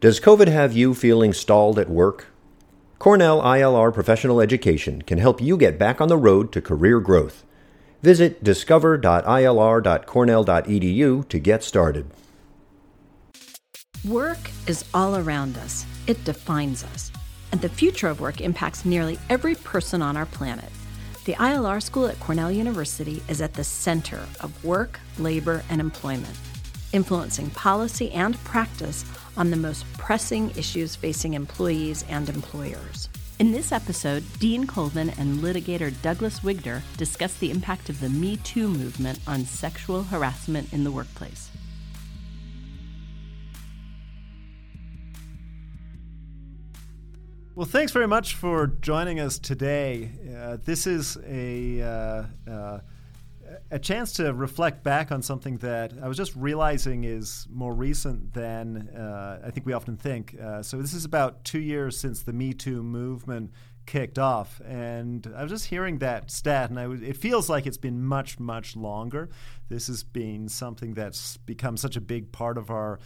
Does COVID have you feeling stalled at work? Cornell ILR Professional Education can help you get back on the road to career growth. Visit discover.ilr.cornell.edu to get started. Work is all around us. It defines us. And the future of work impacts nearly every person on our planet. The ILR School at Cornell University is at the center of work, labor, and employment, influencing policy and practice on the most pressing issues facing employees and employers. In this episode, Dean Colvin and litigator Douglas Wigdor discuss the impact of the Me Too movement on sexual harassment in the workplace. Well, thanks very much for joining us today. This is a chance to reflect back on something that I was just realizing is more recent than I think we often think. So this is about 2 years since the Me Too movement kicked off. And I was just hearing that stat, and it feels like it's been much, much longer. This has been something that's become such a big part of our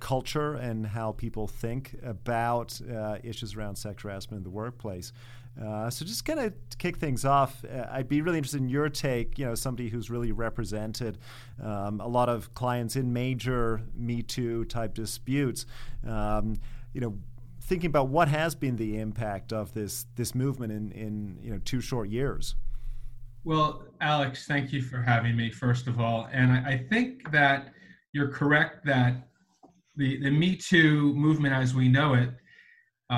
culture and how people think about issues around sexual harassment in the workplace. So just kind of to kick things off, I'd be really interested in your take, somebody who's really represented a lot of clients in major Me Too type disputes, thinking about what has been the impact of this movement in 2 short years. Well, Alex, thank you for having me, first of all. And I think that you're correct that the Me Too movement as we know it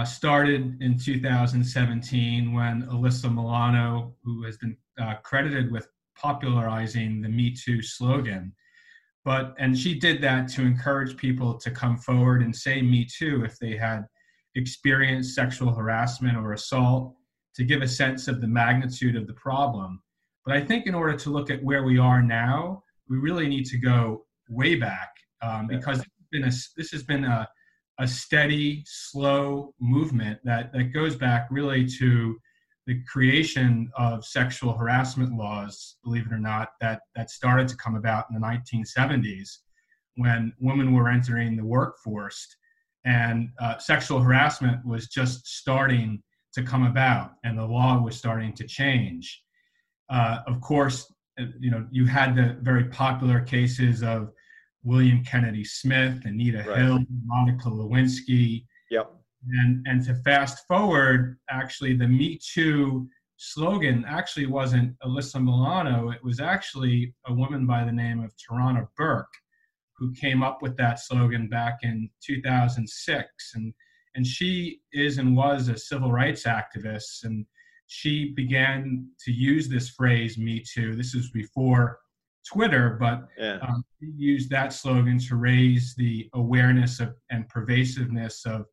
started in 2017 when Alyssa Milano, who has been credited with popularizing the Me Too slogan, and she did that to encourage people to come forward and say Me Too if they had experienced sexual harassment or assault, to give a sense of the magnitude of the problem. But I think in order to look at where we are now, we really need to go way back because this has been a steady, slow movement that goes back really to the creation of sexual harassment laws, believe it or not, that started to come about in the 1970s when women were entering the workforce and sexual harassment was just starting to come about and the law was starting to change. Of course, you had the very popular cases of William Kennedy Smith, Anita Hill, Monica Lewinsky. Yep. And to fast forward, actually, the Me Too slogan actually wasn't Alyssa Milano. It was actually a woman by the name of Tarana Burke who came up with that slogan back in 2006. And she is and was a civil rights activist. And she began to use this phrase, Me Too. This is before Twitter, but he used that slogan to raise the awareness of and pervasiveness of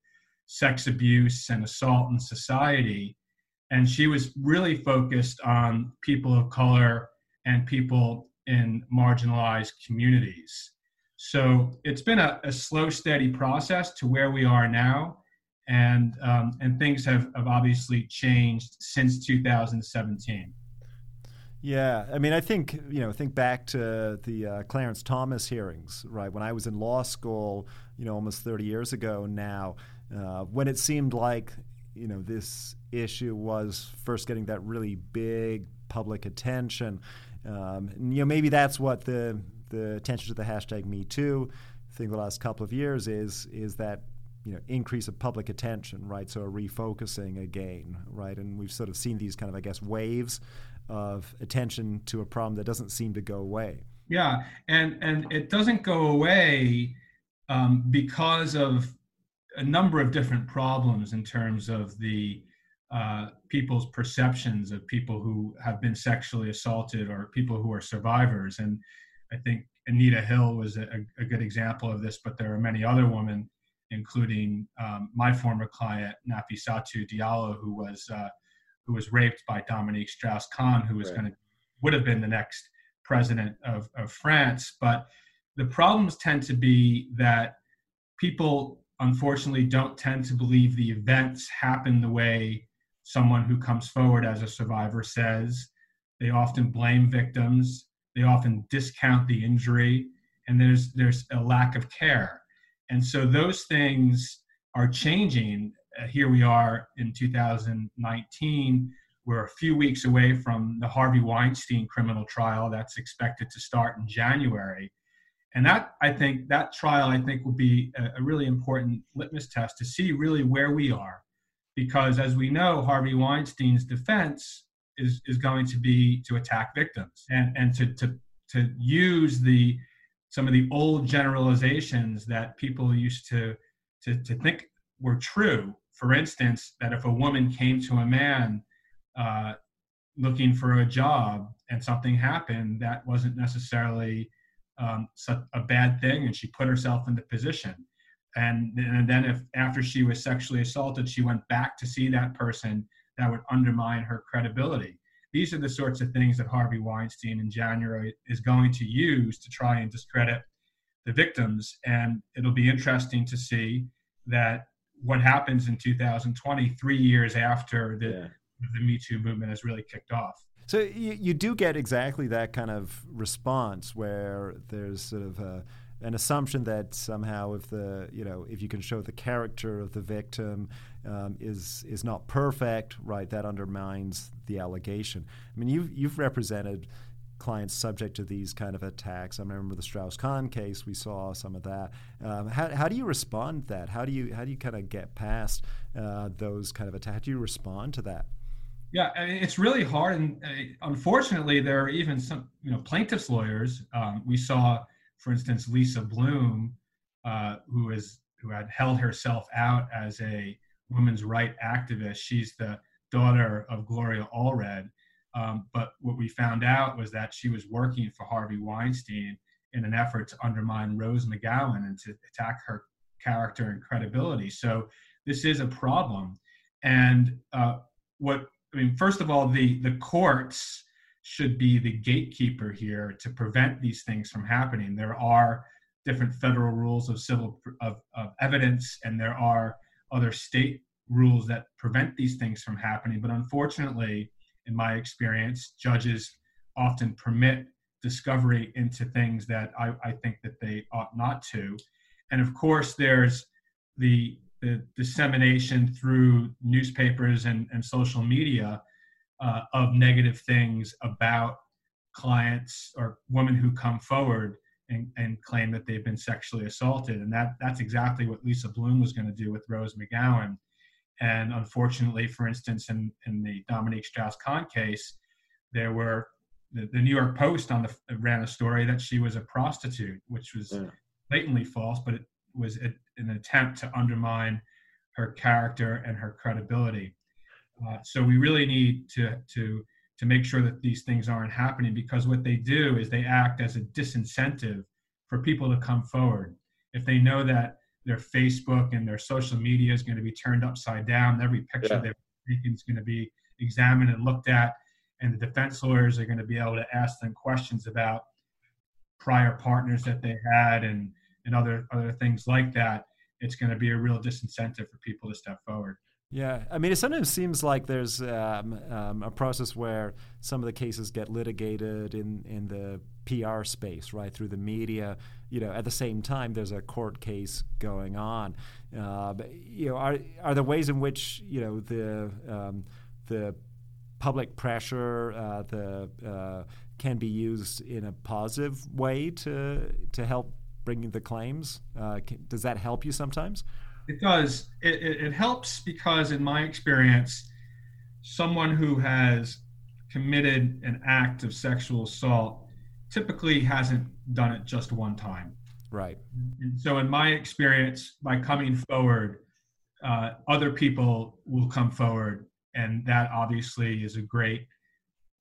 sex abuse and assault in society. And she was really focused on people of color and people in marginalized communities. So it's been a slow, steady process to where we are now. And things have obviously changed since 2017. Yeah, I mean, I think, think back to the Clarence Thomas hearings, right? When I was in law school, almost 30 years ago now, when it seemed like, this issue was first getting that really big public attention. Maybe that's what the attention to the hashtag Me Too thing the last couple of years is that, increase of public attention, right? So a refocusing again, right? And we've sort of seen these kind of, waves of attention to a problem that doesn't seem to go away. Yeah, and it doesn't go away because of a number of different problems in terms of the people's perceptions of people who have been sexually assaulted or people who are survivors. And I think Anita Hill was a good example of this, but there are many other women, including my former client, Nafi Satu Diallo, who was raped by Dominique Strauss-Kahn, who was would have been the next president of France. But the problems tend to be that people, unfortunately, don't tend to believe the events happen the way someone who comes forward as a survivor says. They often blame victims. They often discount the injury. And there's a lack of care. And so those things are changing. Here we are in 2019. We're a few weeks away from the Harvey Weinstein criminal trial that's expected to start in January. And that, I think, that trial, I think, will be a really important litmus test to see really where we are. Because as we know, Harvey Weinstein's defense is going to be to attack victims and to use the some of the old generalizations that people used to think were true. For instance, that if a woman came to a man looking for a job and something happened, that wasn't necessarily a bad thing, and she put herself in the position. And then if after she was sexually assaulted, she went back to see that person, that would undermine her credibility. These are the sorts of things that Harvey Weinstein in January is going to use to try and discredit the victims. And it'll be interesting to see that what happens in 2020, 3 years after the Me Too movement has really kicked off. So you do get exactly that kind of response where there's sort of an assumption that somehow if the, you know, if you can show the character of the victim is not perfect, right, that undermines the allegation. I mean, you've represented clients subject to these kind of attacks. I remember the Strauss-Kahn case, we saw some of that. How do you respond to that? How do you kind of get past those kind of attacks? How do you respond to that? Yeah, I mean, it's really hard, and unfortunately, there are even some, you know, plaintiffs' lawyers. We saw, for instance, Lisa Bloom, who had held herself out as a women's rights activist. She's the daughter of Gloria Allred. But what we found out was that she was working for Harvey Weinstein in an effort to undermine Rose McGowan and to attack her character and credibility. So this is a problem. And first of all, the courts should be the gatekeeper here to prevent these things from happening. There are different federal rules of civil evidence, and there are other state rules that prevent these things from happening. But unfortunately, in my experience, judges often permit discovery into things that I think that they ought not to. And of course, there's the dissemination through newspapers and social media of negative things about clients or women who come forward and claim that they've been sexually assaulted. And that's exactly what Lisa Bloom was going to do with Rose McGowan. And unfortunately, for instance, in the Dominique Strauss-Kahn case, there were the New York Post ran a story that she was a prostitute, which was blatantly false, but it was an attempt to undermine her character and her credibility. So we really need to make sure that these things aren't happening, because what they do is they act as a disincentive for people to come forward. If they know that their Facebook and their social media is going to be turned upside down, every picture they're taking is going to be examined and looked at, and the defense lawyers are going to be able to ask them questions about prior partners that they had and other things like that, it's going to be a real disincentive for people to step forward. Yeah, I mean, it sometimes seems like there's a process where some of the cases get litigated in the PR space, right, through the media. You know, at the same time, there's a court case going on. But, you know, are there ways in which, you know, the public pressure can be used in a positive way to help bring the claims? Does that help you sometimes? It does. It helps because, in my experience, someone who has committed an act of sexual assault typically hasn't done it just one time. Right. And so, in my experience, by coming forward, other people will come forward, and that obviously is a great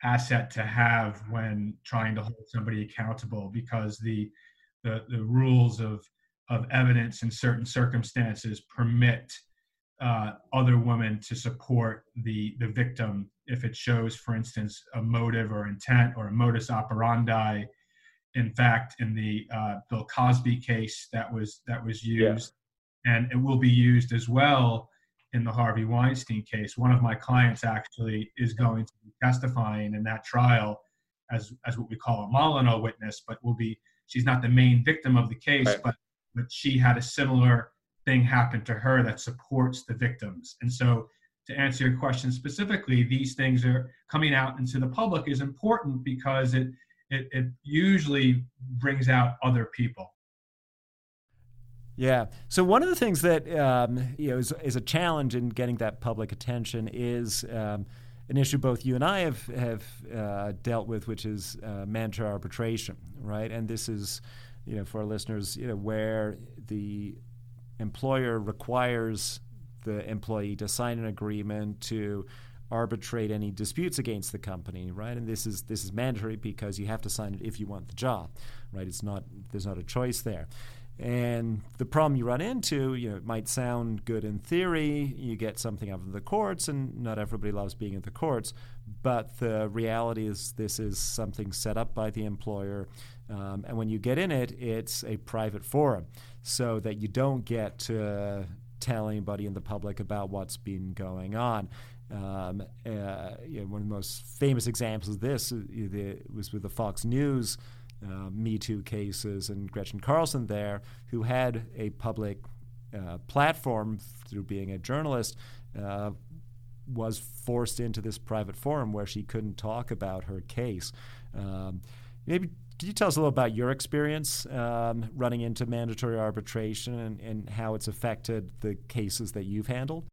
asset to have when trying to hold somebody accountable, because the rules of evidence in certain circumstances permit other women to support the victim if it shows, for instance, a motive or intent or a modus operandi. In fact, in the Bill Cosby case, that was used, and it will be used as well in the Harvey Weinstein case. One of my clients actually is going to be testifying in that trial as what we call a Milano witness, but she's not the main victim of the case, right. But but she had a similar thing happen to her that supports the victims. And so to answer your question specifically, these things are coming out into the public is important because it usually brings out other people. Yeah. So one of the things that is a challenge in getting that public attention is an issue both you and I have dealt with, which is manager arbitration, right? And this is, for our listeners, where the employer requires the employee to sign an agreement to arbitrate any disputes against the company, right? And this is mandatory because you have to sign it if you want the job, right? There's not a choice there. And the problem you run into, it might sound good in theory, you get something out of the courts, and not everybody loves being at the courts, but the reality is this is something set up by the employer, and when you get in it, it's a private forum, so that you don't get to tell anybody in the public about what's been going on. One of the most famous examples of this was with the Fox News Me Too cases and Gretchen Carlson there, who had a public platform through being a journalist, was forced into this private forum where she couldn't talk about her case. Maybe could you tell us a little about your experience running into mandatory arbitration and how it's affected the cases that you've handled?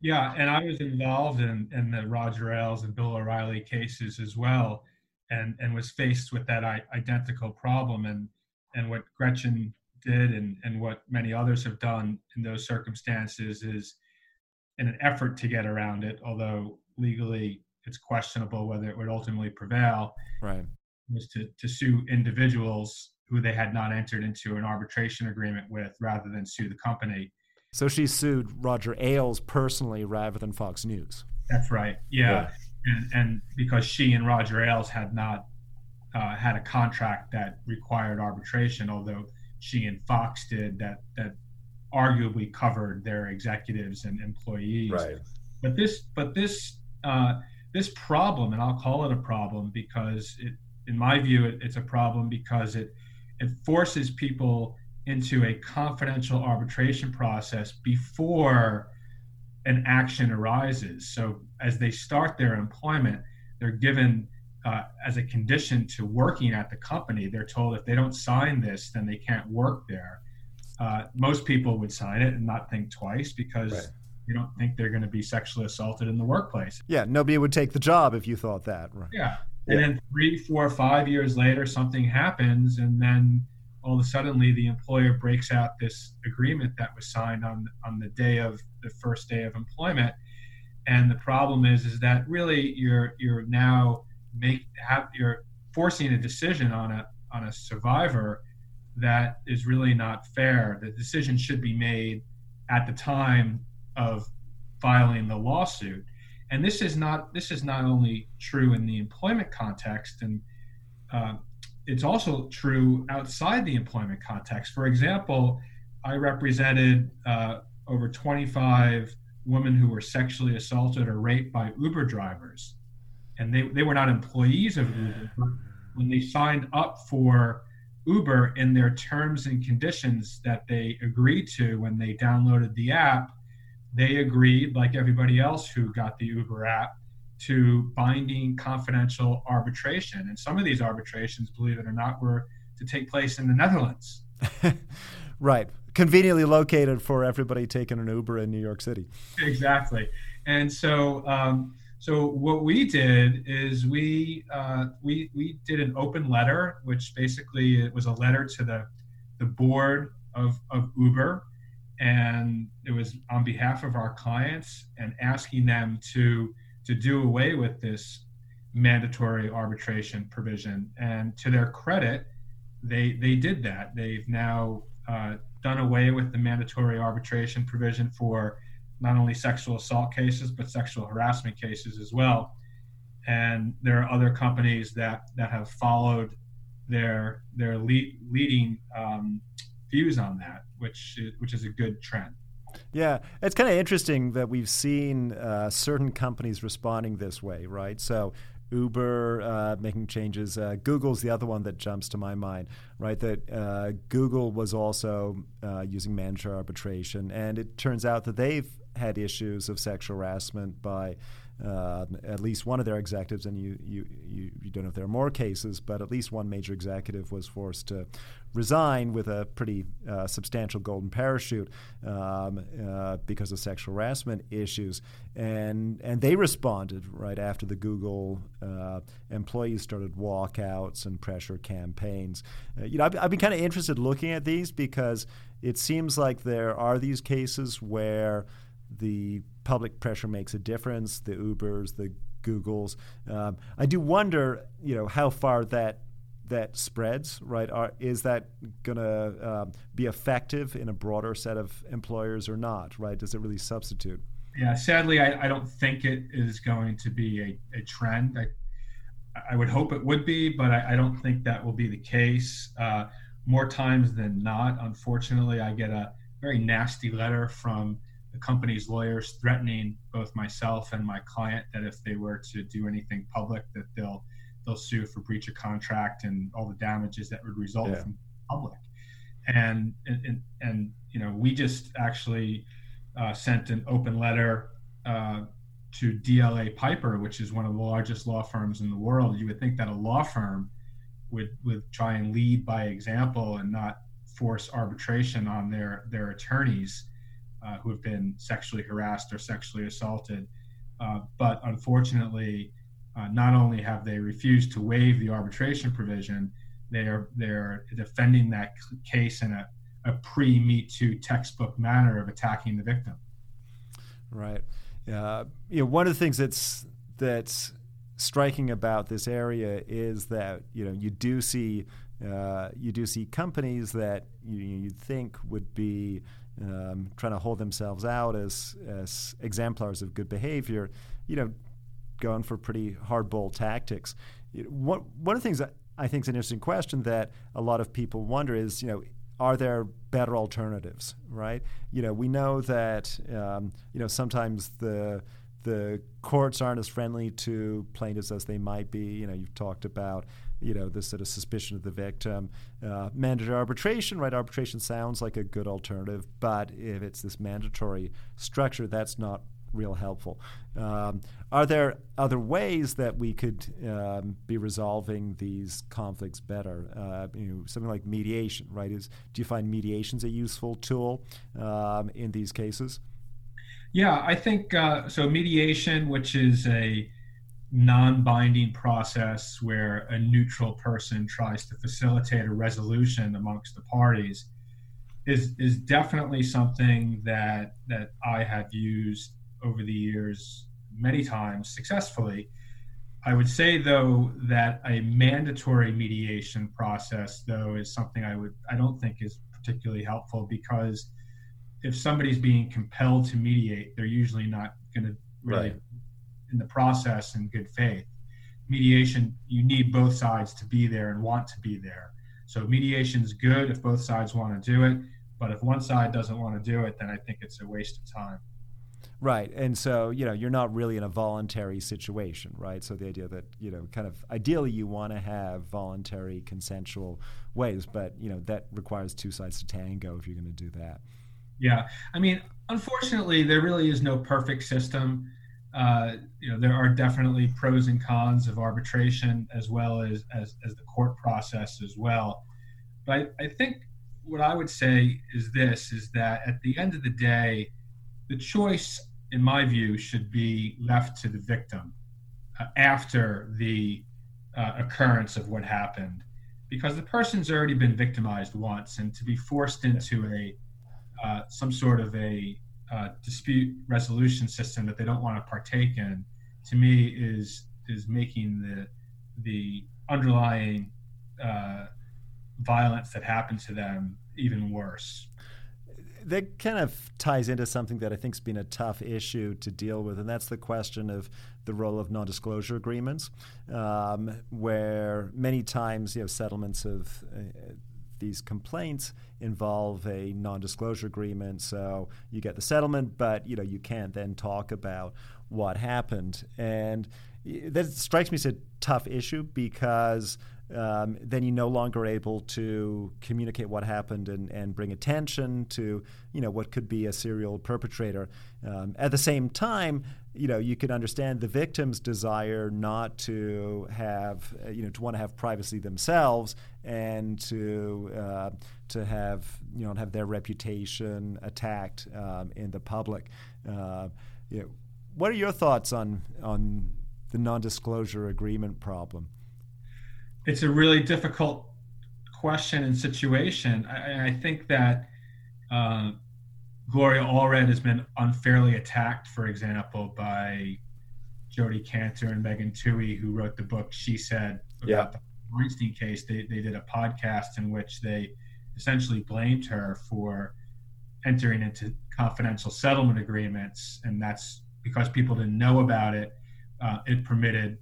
Yeah, and I was involved in the Roger Ailes and Bill O'Reilly cases as well, and was faced with that identical problem. And what Gretchen did and what many others have done in those circumstances is in an effort to get around it, although legally it's questionable whether it would ultimately prevail, right, was to sue individuals who they had not entered into an arbitration agreement with rather than sue the company. So she sued Roger Ailes personally rather than Fox News. That's right. Yeah. And because she and Roger Ailes had not had a contract that required arbitration, although she and Fox did, that arguably covered their executives and employees. Right. But this problem, and I'll call it a problem because in my view, it's a problem because it forces people into a confidential arbitration process before an action arises. So as they start their employment, they're given as a condition to working at the company, they're told if they don't sign this, then they can't work there. Most people would sign it and not think twice because you don't think they're going to be sexually assaulted in the workplace. Yeah, nobody would take the job if you thought that. Right. Yeah. And then 3, 4, 5 years later, something happens, and then all of a sudden the employer breaks out this agreement that was signed on the day of the first day of employment. And the problem is that really you're now you're forcing a decision on a survivor that is really not fair. The decision should be made at the time of filing the lawsuit. And this is not only true in the employment context, and it's also true outside the employment context. For example, I represented over 25 women who were sexually assaulted or raped by Uber drivers. And they were not employees of Uber. But when they signed up for Uber, in their terms and conditions that they agreed to when they downloaded the app, they agreed, like everybody else who got the Uber app, to binding confidential arbitration. And some of these arbitrations, believe it or not, were to take place in the Netherlands. Right. Conveniently located for everybody taking an Uber in New York City. Exactly. And so so what we did is we did an open letter, which basically it was a letter to the board of Uber. And it was on behalf of our clients and asking them to do away with this mandatory arbitration provision. And to their credit, they did that. They've now done away with the mandatory arbitration provision for not only sexual assault cases, but sexual harassment cases as well. And there are other companies that have followed their leading views on that, which is a good trend. Yeah, it's kind of interesting that we've seen certain companies responding this way, right? So Uber making changes. Google's the other one that jumps to my mind, right? That Google was also using manager arbitration, and it turns out that they've had issues of sexual harassment by at least one of their executives, and you don't know if there are more cases, but at least one major executive was forced to resign with a pretty substantial golden parachute because of sexual harassment issues. And they responded right after the Google employees started walkouts and pressure campaigns. I've been kind of interested looking at these because it seems like there are these cases where the public pressure makes a difference, the Ubers, the Googles. I do wonder, how far that spreads, right? Is that going to be effective in a broader set of employers or not, right? Does it really substitute? Yeah, sadly, I don't think it is going to be a trend. I would hope it would be, but I don't think that will be the case. More times than not, unfortunately, I get a very nasty letter from the company's lawyers threatening both myself and my client that if they were to do anything public, that they'll sue for breach of contract and all the damages that would result from public. And we just actually sent an open letter to DLA Piper, which is one of the largest law firms in the world. You would think that a law firm would try and lead by example and not force arbitration on their attorneys who have been sexually harassed or sexually assaulted. But unfortunately, not only have they refused to waive the arbitration provision, they're defending that case in a pre-Me Too textbook manner of attacking the victim. Right. One of the things that's striking about this area is that you do see companies that you'd think would be trying to hold themselves out as exemplars of good behavior, going for pretty hardball tactics. One of the things that I think is an interesting question that a lot of people wonder is, are there better alternatives, right? We know that, sometimes the courts aren't as friendly to plaintiffs as they might be. You've talked about this sort of suspicion of the victim. Mandatory arbitration, right? Arbitration sounds like a good alternative, but if it's this mandatory structure, that's not real helpful. Are there other ways that we could be resolving these conflicts better? Something like mediation, right? Do you find mediation's a useful tool in these cases? Yeah, I think so. Mediation, which is a non-binding process where a neutral person tries to facilitate a resolution amongst the parties, is definitely something that I have used over the years many times successfully. I would say, though, that a mandatory mediation process, though, is something I don't think is particularly helpful, because if somebody's being compelled to mediate, they're usually not going to really in the process in good faith. Mediation, you need both sides to be there and want to be there. So mediation's good if both sides want to do it, but if one side doesn't want to do it, then I think it's a waste of time. Right. And so, you're not really in a voluntary situation, right? So the idea that, kind of ideally you want to have voluntary consensual ways, but, that requires two sides to tango if you're going to do that. Yeah. I mean, unfortunately, there really is no perfect system. There are definitely pros and cons of arbitration as well as the court process as well. But I think what I would say is that at the end of the day, the choice, in my view, should be left to the victim after the occurrence of what happened, because the person's already been victimized once, and to be forced into some sort of a dispute resolution system that they don't want to partake in, to me, is making the underlying violence that happened to them even worse. That kind of ties into something that I think has been a tough issue to deal with, and that's the question of the role of non-disclosure agreements, where many times settlements of these complaints involve a non-disclosure agreement. So you get the settlement, but you can't then talk about what happened. And that strikes me as a tough issue because then you're no longer able to communicate what happened and bring attention to, you know, what could be a serial perpetrator. At the same time, you know, you can understand the victim's desire not to have, you know, to want to have privacy themselves and to have, you know, have their reputation attacked in the public. You know, what are your thoughts on the non-disclosure agreement problem? It's a really difficult question and situation. I think that Gloria Allred has been unfairly attacked, for example, by Jody Cantor and Megan Toohey, who wrote the book She Said about the Weinstein case. They did a podcast in which they essentially blamed her for entering into confidential settlement agreements, and that's because people didn't know about it. It permitted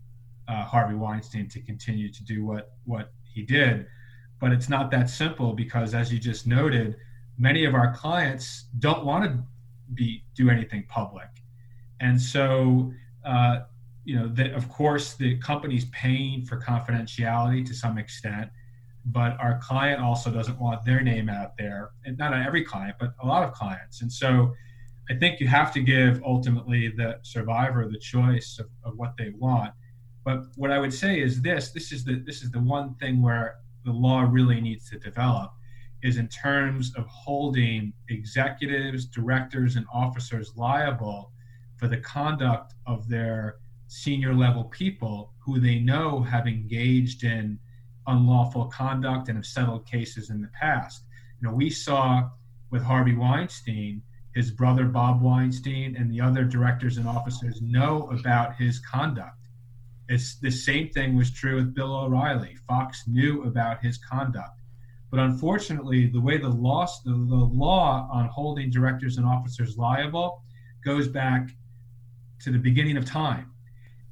Harvey Weinstein to continue to do what he did. But it's not that simple because, as you just noted, many of our clients don't want to do anything public. And so, of course, the company's paying for confidentiality to some extent, but our client also doesn't want their name out there. And not every client, but a lot of clients. And so I think you have to give ultimately the survivor the choice of what they want. But what I would say is this is the one thing where the law really needs to develop is in terms of holding executives, directors, and officers liable for the conduct of their senior level people who they know have engaged in unlawful conduct and have settled cases in the past. You know, we saw with Harvey Weinstein, his brother Bob Weinstein and the other directors and officers know about his conduct. It's the same thing was true with Bill O'Reilly. Fox knew about his conduct. But unfortunately, the way the law on holding directors and officers liable goes back to the beginning of time.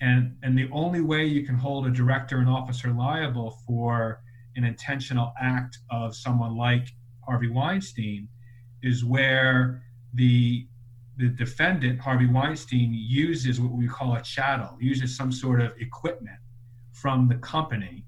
And the only way you can hold a director and officer liable for an intentional act of someone like Harvey Weinstein is where the defendant, Harvey Weinstein, uses what we call a chattel, uses some sort of equipment from the company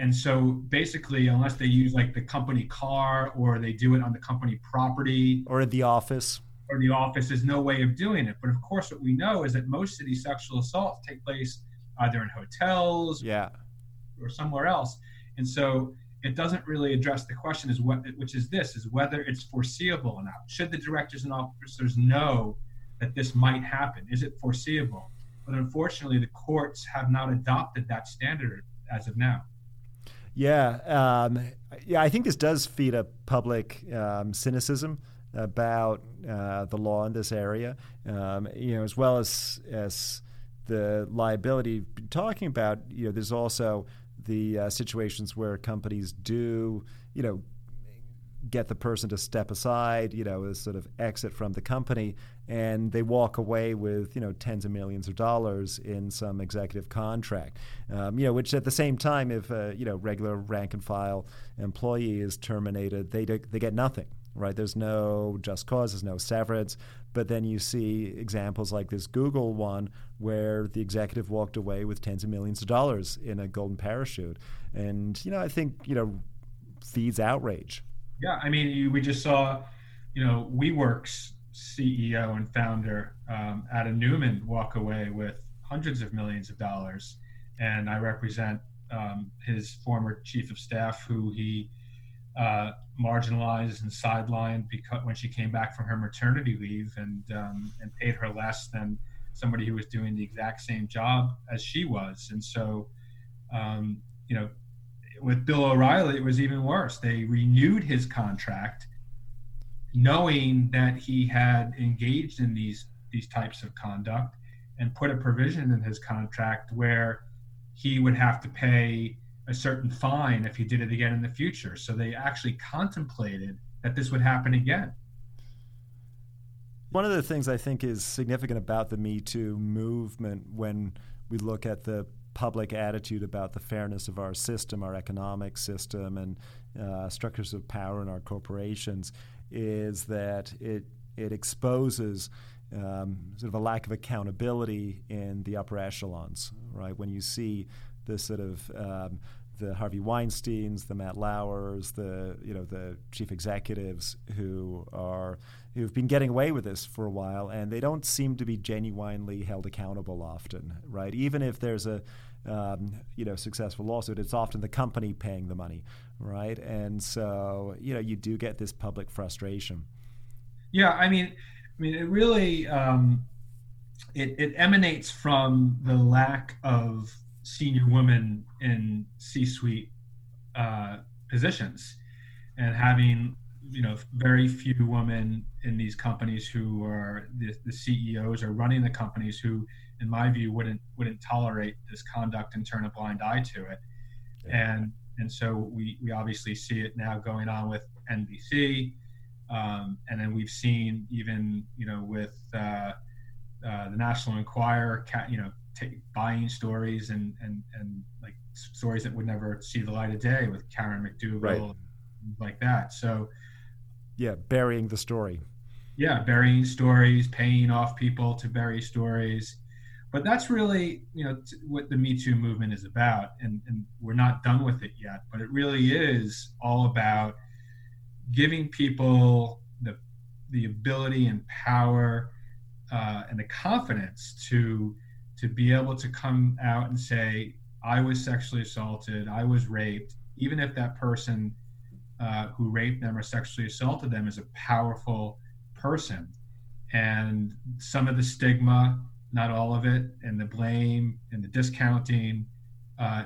and so basically, unless they use like the company car or they do it on the company property or at the office there's no way of doing it. But of course, what we know is that most of these sexual assaults take place either in hotels or somewhere else. And so it doesn't really address the question is whether it's foreseeable or not. Should the directors and officers know that this might happen? Is it foreseeable? But unfortunately, the courts have not adopted that standard as of now. Yeah, I think this does feed a public cynicism about the law in this area, as well as the liability you've been talking about. You know, there's also the situations where companies do, you know, get the person to step aside, you know, as sort of exit from the company, and they walk away with, you know, tens of millions of dollars in some executive contract, which at the same time, if regular rank and file employee is terminated, they get nothing, right? There's no just cause, there's no severance. But then you see examples like this Google one where the executive walked away with tens of millions of dollars in a golden parachute. And, you know, I think, you know, feeds outrage. Yeah, I mean, we just saw, you know, WeWork's CEO and founder, Adam Neumann, walk away with hundreds of millions of dollars. And I represent his former chief of staff who he marginalized and sidelined because when she came back from her maternity leave and paid her less than somebody who was doing the exact same job as she was. And so, with Bill O'Reilly, it was even worse. They renewed his contract knowing that he had engaged in these types of conduct and put a provision in his contract where he would have to pay a certain fine if he did it again in the future. So they actually contemplated that this would happen again. One of the things I think is significant about the Me Too movement when we look at the public attitude about the fairness of our system, our economic system, and structures of power in our corporations is that it exposes sort of a lack of accountability in the upper echelons, right? When you see the sort of the Harvey Weinsteins, the Matt Lauers, the chief executives who've been getting away with this for a while, and they don't seem to be genuinely held accountable often, right? Even if there's a successful lawsuit, it's often the company paying the money, right? And so you do get this public frustration. Yeah, I mean, it really it emanates from the lack of senior women in C-suite positions, and having very few women in these companies who are the CEOs or running the companies who, in my view, wouldn't tolerate this conduct and turn a blind eye to it. Yeah. And so we obviously see it now going on with NBC, and then we've seen even with the National Enquirer, buying stories and like stories that would never see the light of day with Karen McDougal, right, and like that. So yeah, burying the story. Yeah, burying stories, paying off people to bury stories. But that's really, what the Me Too movement is about, and we're not done with it yet, but it really is all about giving people the ability and power and the confidence to be able to come out and say, I was sexually assaulted, I was raped, even if that person who raped them or sexually assaulted them is a powerful person. And some of the stigma, not all of it, and the blame and the discounting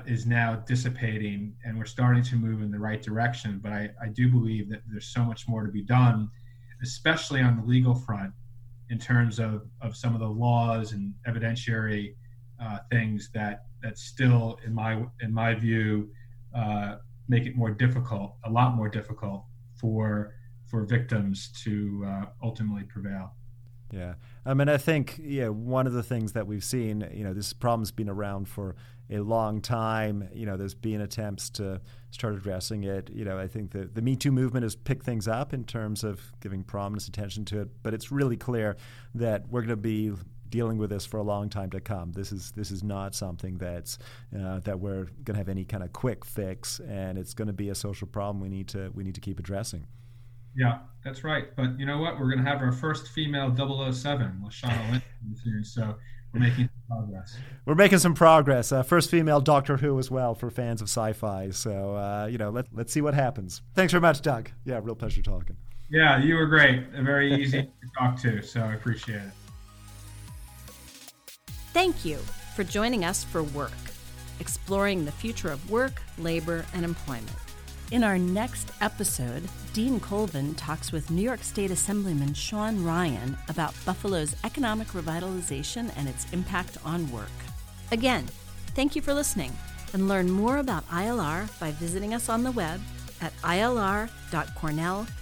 is now dissipating, and we're starting to move in the right direction. But I do believe that there's so much more to be done, especially on the legal front, in terms of some of the laws and evidentiary things that still, in my view, make it more difficult, a lot more difficult for victims to ultimately prevail. Yeah. I mean, I think, one of the things that we've seen, this problem's been around for a long time. There's been attempts to start addressing it. I think the Me Too movement has picked things up in terms of giving prominence, attention to it. But it's really clear that we're going to be dealing with this for a long time to come. This is not something that's that we're going to have any kind of quick fix, and it's going to be a social problem we need to keep addressing. Yeah, that's right. But you know what? We're going to have our first female 007, Lashana Lynch, soon. So we're making some progress. First female Doctor Who as well for fans of sci-fi. So, let's see what happens. Thanks very much, Doug. Yeah, real pleasure talking. Yeah, you were great. Very easy to talk to, so I appreciate it. Thank you for joining us for Work, exploring the future of work, labor, and employment. In our next episode, Dean Colvin talks with New York State Assemblyman Sean Ryan about Buffalo's economic revitalization and its impact on work. Again, thank you for listening, and learn more about ILR by visiting us on the web at ilr.cornell.edu.